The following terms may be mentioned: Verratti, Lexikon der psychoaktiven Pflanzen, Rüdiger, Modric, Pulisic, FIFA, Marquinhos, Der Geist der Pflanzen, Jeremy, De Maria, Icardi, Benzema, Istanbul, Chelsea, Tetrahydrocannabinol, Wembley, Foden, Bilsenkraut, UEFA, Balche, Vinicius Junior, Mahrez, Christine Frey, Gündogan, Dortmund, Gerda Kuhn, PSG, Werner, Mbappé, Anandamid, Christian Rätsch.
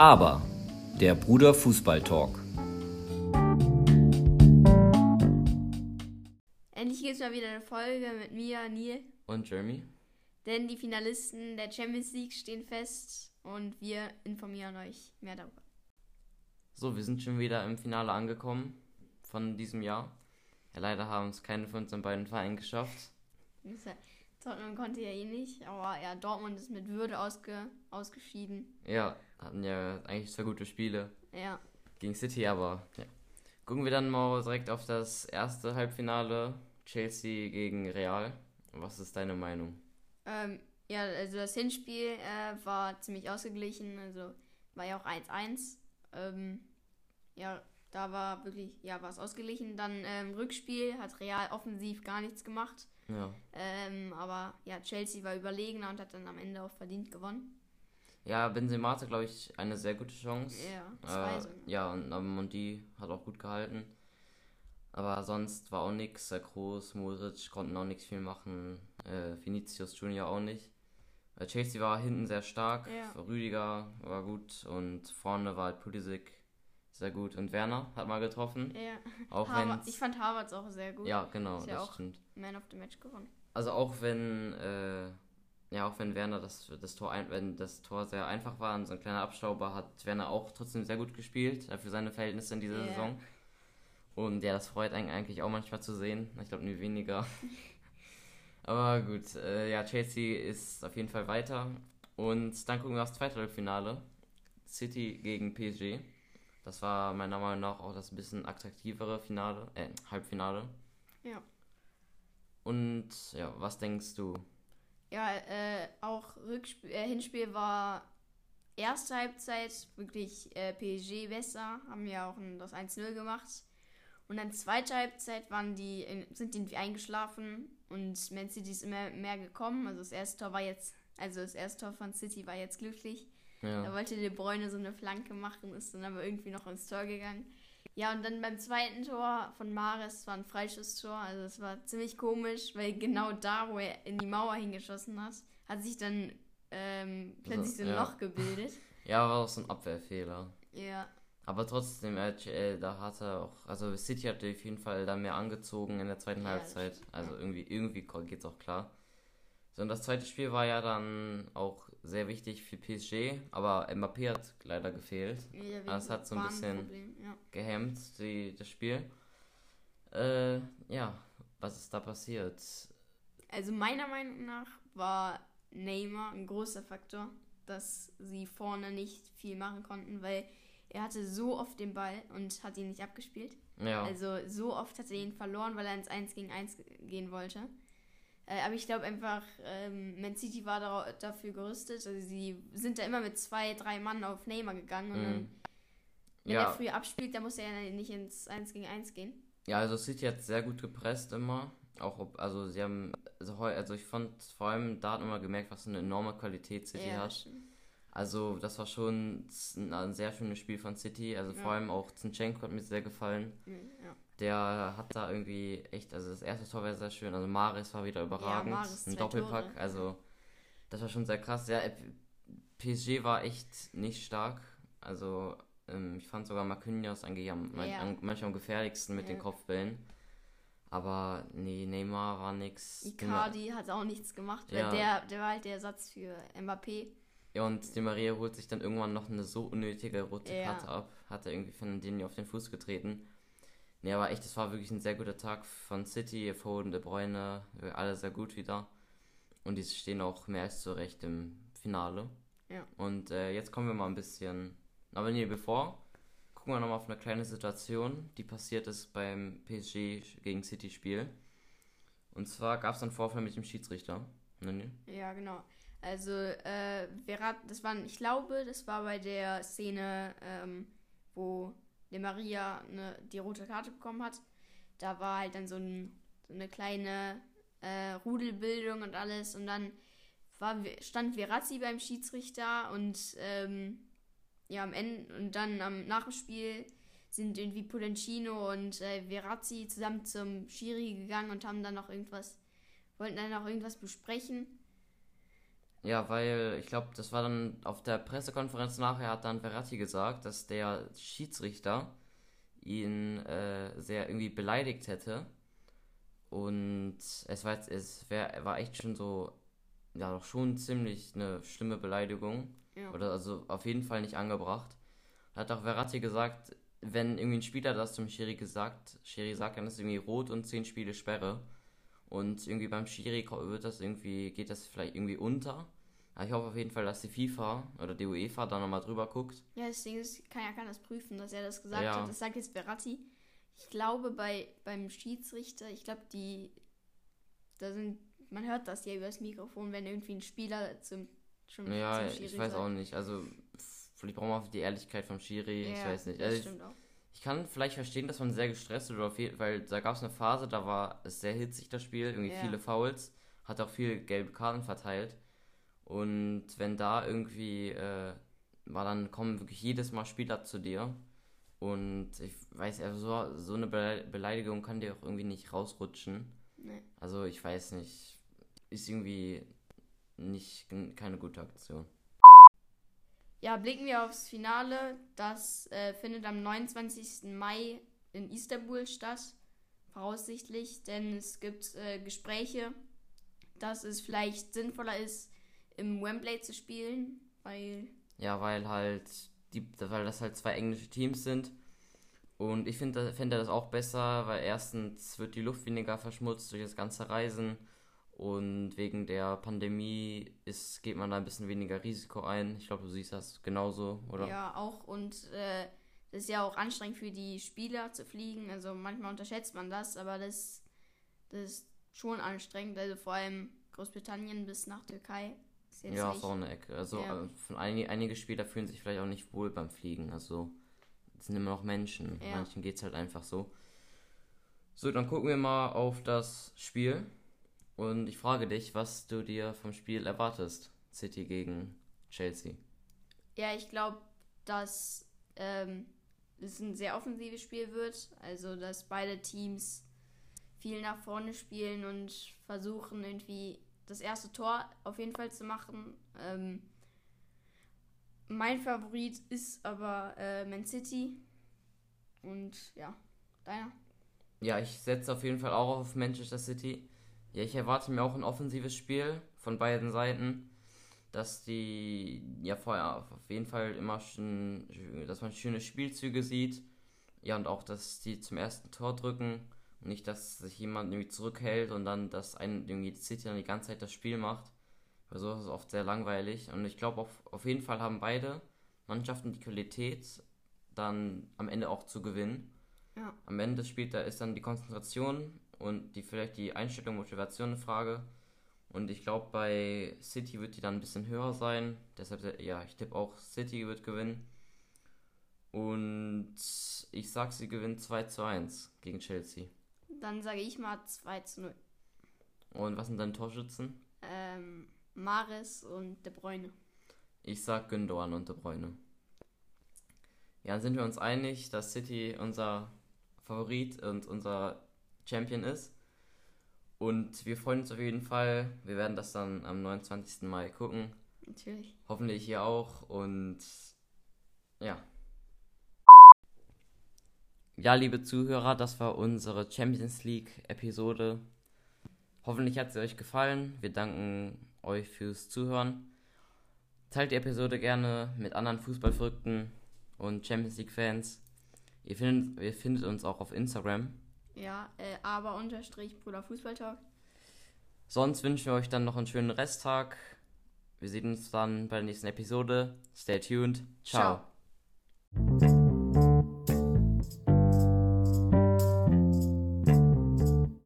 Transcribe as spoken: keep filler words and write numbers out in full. Aber der Bruder Fußball Talk. Endlich gibt es mal wieder eine Folge mit mir, Neil und Jeremy. Denn die Finalisten der Champions League stehen fest und wir informieren euch mehr darüber. So, wir sind schon wieder im Finale angekommen von diesem Jahr. Ja, leider haben es keine von unseren beiden Vereinen geschafft. Dortmund konnte ja eh nicht, aber ja, Dortmund ist mit Würde ausge- ausgeschieden. Ja, hatten ja eigentlich zwei gute Spiele. Ja. Gegen City, aber ja. Gucken wir dann mal direkt auf das erste Halbfinale, Chelsea gegen Real. Was ist deine Meinung? Ähm, ja, also das Hinspiel äh, war ziemlich ausgeglichen, also war ja auch eins eins. Ähm, ja, da war wirklich, ja, war es ausgeglichen. Dann ähm, Rückspiel hat Real offensiv gar nichts gemacht. Ja. Ähm, aber ja, Chelsea war überlegener und hat dann am Ende auch verdient gewonnen. Ja, Benzema hatte, glaube ich, eine sehr gute Chance. Ja, zwei äh, sogar. Ja, und, um, und die hat auch gut gehalten. Aber sonst war auch nichts. Sehr groß, Modric konnten auch nichts viel machen. Äh, Vinicius Junior auch nicht. Äh, Chelsea war hinten sehr stark. Ja. Rüdiger war gut und vorne war halt Pulisic sehr gut. Und Werner hat mal getroffen. Ja. Auch Havertz, ich fand Havertz auch sehr gut. Ja, genau, ist ja das auch stimmt. Man of the Match gewonnen. Also auch wenn äh, ja auch wenn Werner das, das Tor ein, wenn das Tor sehr einfach war und so ein kleiner Abstauber, hat Werner auch trotzdem sehr gut gespielt für seine Verhältnisse in dieser yeah. Saison. Und ja, das freut einen eigentlich auch manchmal zu sehen. Ich glaube, nie weniger. Aber gut, äh, ja, Chelsea ist auf jeden Fall weiter. Und dann gucken wir aufs zweite Halbfinale. City gegen P S G. Das war meiner Meinung nach auch das ein bisschen attraktivere Finale, äh, Halbfinale. Ja. Und ja, was denkst du? Ja, äh, auch Rückspiel, äh, Hinspiel war erste Halbzeit wirklich äh, P S G besser, haben ja auch ein, das eins null gemacht. Und dann zweite Halbzeit waren die, sind die irgendwie eingeschlafen und Man City ist immer mehr gekommen. Also das erste Tor war jetzt, also das erste Tor von City war jetzt glücklich. Ja. Da wollte De Bruyne so eine Flanke machen, ist dann aber irgendwie noch ins Tor gegangen. Ja, und dann beim zweiten Tor von Mahrez war ein Freischusstor, also es war ziemlich komisch, weil genau da, wo er in die Mauer hingeschossen hat, hat sich dann ähm, plötzlich so ein ja. Loch gebildet. Ja, war auch so ein Abwehrfehler. Ja. Aber trotzdem, äh, da hat er auch, also City hat auf jeden Fall da mehr angezogen in der zweiten ja, Halbzeit, also irgendwie, irgendwie geht's auch klar. So, und das zweite Spiel war ja dann auch sehr wichtig für P S G, aber Mbappé hat leider gefehlt. Ja, das hat so ein bisschen ja. gehemmt, die, das Spiel. Äh, ja, was ist da passiert? Also meiner Meinung nach war Neymar ein großer Faktor, dass sie vorne nicht viel machen konnten, weil er hatte so oft den Ball und hat ihn nicht abgespielt. Ja. Also so oft hat er ihn verloren, weil er ins eins gegen eins gehen wollte. Aber ich glaube einfach, ähm, Man City war da, dafür gerüstet. Also sie sind da immer mit zwei, drei Mann auf Neymar gegangen. Und mm. dann, wenn ja. er früh abspielt, dann muss er ja nicht ins eins gegen eins gehen. Ja, also City hat sehr gut gepresst immer. Auch ob, also sie haben, also, also ich fand vor allem, da hat man mal gemerkt, was eine enorme Qualität City ja, hat. Schon. Also das war schon ein, ein sehr schönes Spiel von City. Also ja. vor allem auch Zinchenko hat mir sehr gefallen. Ja. Der hat da irgendwie echt, also das erste Tor war sehr schön, also Mahrez war wieder überragend, ja, ein Doppelpack, Tore. Also das war schon sehr krass. Ja, P S G war echt nicht stark, also ähm, ich fand sogar Marquinhos eigentlich am, ja. manchmal am gefährlichsten mit ja. den Kopfbällen, aber nee, Neymar war nix. Icardi ja. hat auch nichts gemacht, weil ja. der, der war halt der Ersatz für Mbappé. Ja, und De Maria holt sich dann irgendwann noch eine so unnötige rote ja. Karte ab, hat er irgendwie von denen auf den Fuß getreten. Ne, aber echt, das war wirklich ein sehr guter Tag von City, Foden, De Bruyne, alle sehr gut wieder. Und die stehen auch mehr als zurecht im Finale. Ja. Und äh, jetzt kommen wir mal ein bisschen, aber nee, bevor, gucken wir nochmal auf eine kleine Situation, die passiert ist beim P S G gegen City-Spiel. Und zwar gab es einen Vorfall mit dem Schiedsrichter. Ne, ne? Ja, genau. Also, äh, Verratti, das war, ich glaube, das war bei der Szene, ähm, wo De Maria eine, die rote Karte bekommen hat. Da war halt dann so, ein, so eine kleine äh, Rudelbildung und alles. Und dann war, stand Verratti beim Schiedsrichter und ähm, ja am Ende und dann am, nach dem Spiel sind irgendwie Polencino und äh, Verratti zusammen zum Schiri gegangen und haben dann noch irgendwas wollten dann noch irgendwas besprechen. Ja, weil ich glaube, das war dann auf der Pressekonferenz nachher, hat dann Verratti gesagt, dass der Schiedsrichter ihn äh, sehr irgendwie beleidigt hätte. Und es war, jetzt- es wär, war echt schon so, ja, doch schon ziemlich eine schlimme Beleidigung. Ja. Oder also auf jeden Fall nicht angebracht. Hat auch Verratti gesagt, wenn irgendwie ein Spieler das zum Schiri gesagt, Schiri sagt, dann ist irgendwie rot und zehn Spiele Sperre. Und irgendwie beim Schiri ko- wird das irgendwie, geht das vielleicht irgendwie unter. Aber ich hoffe auf jeden Fall, dass die FIFA oder die UEFA da nochmal drüber guckt. Ja, das Ding ist, keiner kann das prüfen, dass er das gesagt hat. Ja, Das sagt jetzt Verratti. Ich glaube, bei, beim Schiedsrichter, ich glaube, die, da sind, man hört das ja übers Mikrofon, wenn irgendwie ein Spieler zum, schon zum ja, ich Schiri weiß auch sagt. nicht. Also, pff, ich brauche mal die Ehrlichkeit vom Schiri, ich Ja, weiß nicht. das Also, ich, stimmt auch. ich kann vielleicht verstehen, dass man sehr gestresst oder auf jeden, weil da gab es eine Phase, da war es sehr hitzig, das Spiel, irgendwie viele Ja, Fouls, hat auch viele gelbe Karten verteilt. Und wenn da irgendwie äh, war, dann kommen wirklich jedes Mal Spieler zu dir. Und ich weiß, also so, so eine Bele- Beleidigung kann dir auch irgendwie nicht rausrutschen. ne. Also ich weiß nicht, ist irgendwie nicht keine gute Aktion. Ja, blicken wir aufs Finale. Das äh, findet am neunundzwanzigsten Mai in Istanbul statt, voraussichtlich, denn es gibt äh, Gespräche, dass es vielleicht sinnvoller ist, im Wembley zu spielen, weil Ja, weil halt die, weil das halt zwei englische Teams sind. Und ich finde fände das auch besser, weil erstens wird die Luft weniger verschmutzt durch das ganze Reisen und wegen der Pandemie ist, geht man da ein bisschen weniger Risiko ein. Ich glaube, du siehst das genauso, oder? ja auch und äh, das ist ja auch anstrengend für die Spieler zu fliegen. Also manchmal unterschätzt man das, aber das, das ist schon anstrengend. Also vor allem Großbritannien bis nach Türkei ist jetzt Ja, ist auch nicht. eine Ecke. Also Ja, äh, von einig, einige Spieler fühlen sich vielleicht auch nicht wohl beim Fliegen. Also es sind immer noch Menschen. ja. Manchen geht's halt einfach so. So, dann gucken wir mal auf das Spiel. Und ich frage dich, was du dir vom Spiel erwartest. City gegen Chelsea. Ja, ich glaube, dass ähm, es ein sehr offensives Spiel wird. Also, dass beide Teams viel nach vorne spielen und versuchen, irgendwie das erste Tor auf jeden Fall zu machen. Ähm, mein Favorit ist aber äh, Man City. Und ja, deiner? Ja, ich setze auf jeden Fall auch auf Manchester City. Ja, ich erwarte mir auch ein offensives Spiel von beiden Seiten, dass die ja vorher auf auf jeden Fall immer schön, dass man schöne Spielzüge sieht. Ja, und auch, dass die zum ersten Tor drücken und nicht, dass sich jemand irgendwie zurückhält und dann, dass ein irgendwie die City dann die ganze Zeit das Spiel macht. Weil so ist es oft sehr langweilig. Und ich glaube, auf, auf jeden Fall haben beide Mannschaften die Qualität, dann am Ende auch zu gewinnen. Ja, Am Ende des Spiels, da ist dann die Konzentration und die vielleicht die Einstellung, Motivation eine Frage. Und ich glaube, bei City wird die dann ein bisschen höher sein. Deshalb, ja, ich tippe auch, City wird gewinnen. Und ich sag, sie gewinnt zwei zu eins gegen Chelsea. dann sage ich mal zwei zu null. Und was sind deine Torschützen? Ähm, Mahrez und De Bruyne. Ich sag Gündogan und De Bruyne. Ja, dann sind wir uns einig, dass City unser Favorit und unser Champion ist. Und wir freuen uns auf jeden Fall. Wir werden das dann am neunundzwanzigsten Mai gucken. Natürlich. Hoffentlich ihr auch. Und ja. Ja, liebe Zuhörer, das war unsere Champions League-Episode. Hoffentlich hat sie euch gefallen. Wir danken euch fürs Zuhören. Teilt die Episode gerne mit anderen Fußballverrückten und Champions League-Fans. Ihr findet, ihr findet uns auch auf Instagram. Ja, äh, aber unterstrich Bruder Fußballtalk. Sonst wünschen wir euch dann noch einen schönen Resttag. Wir sehen uns dann bei der nächsten Episode. Stay tuned. Ciao. Ciao.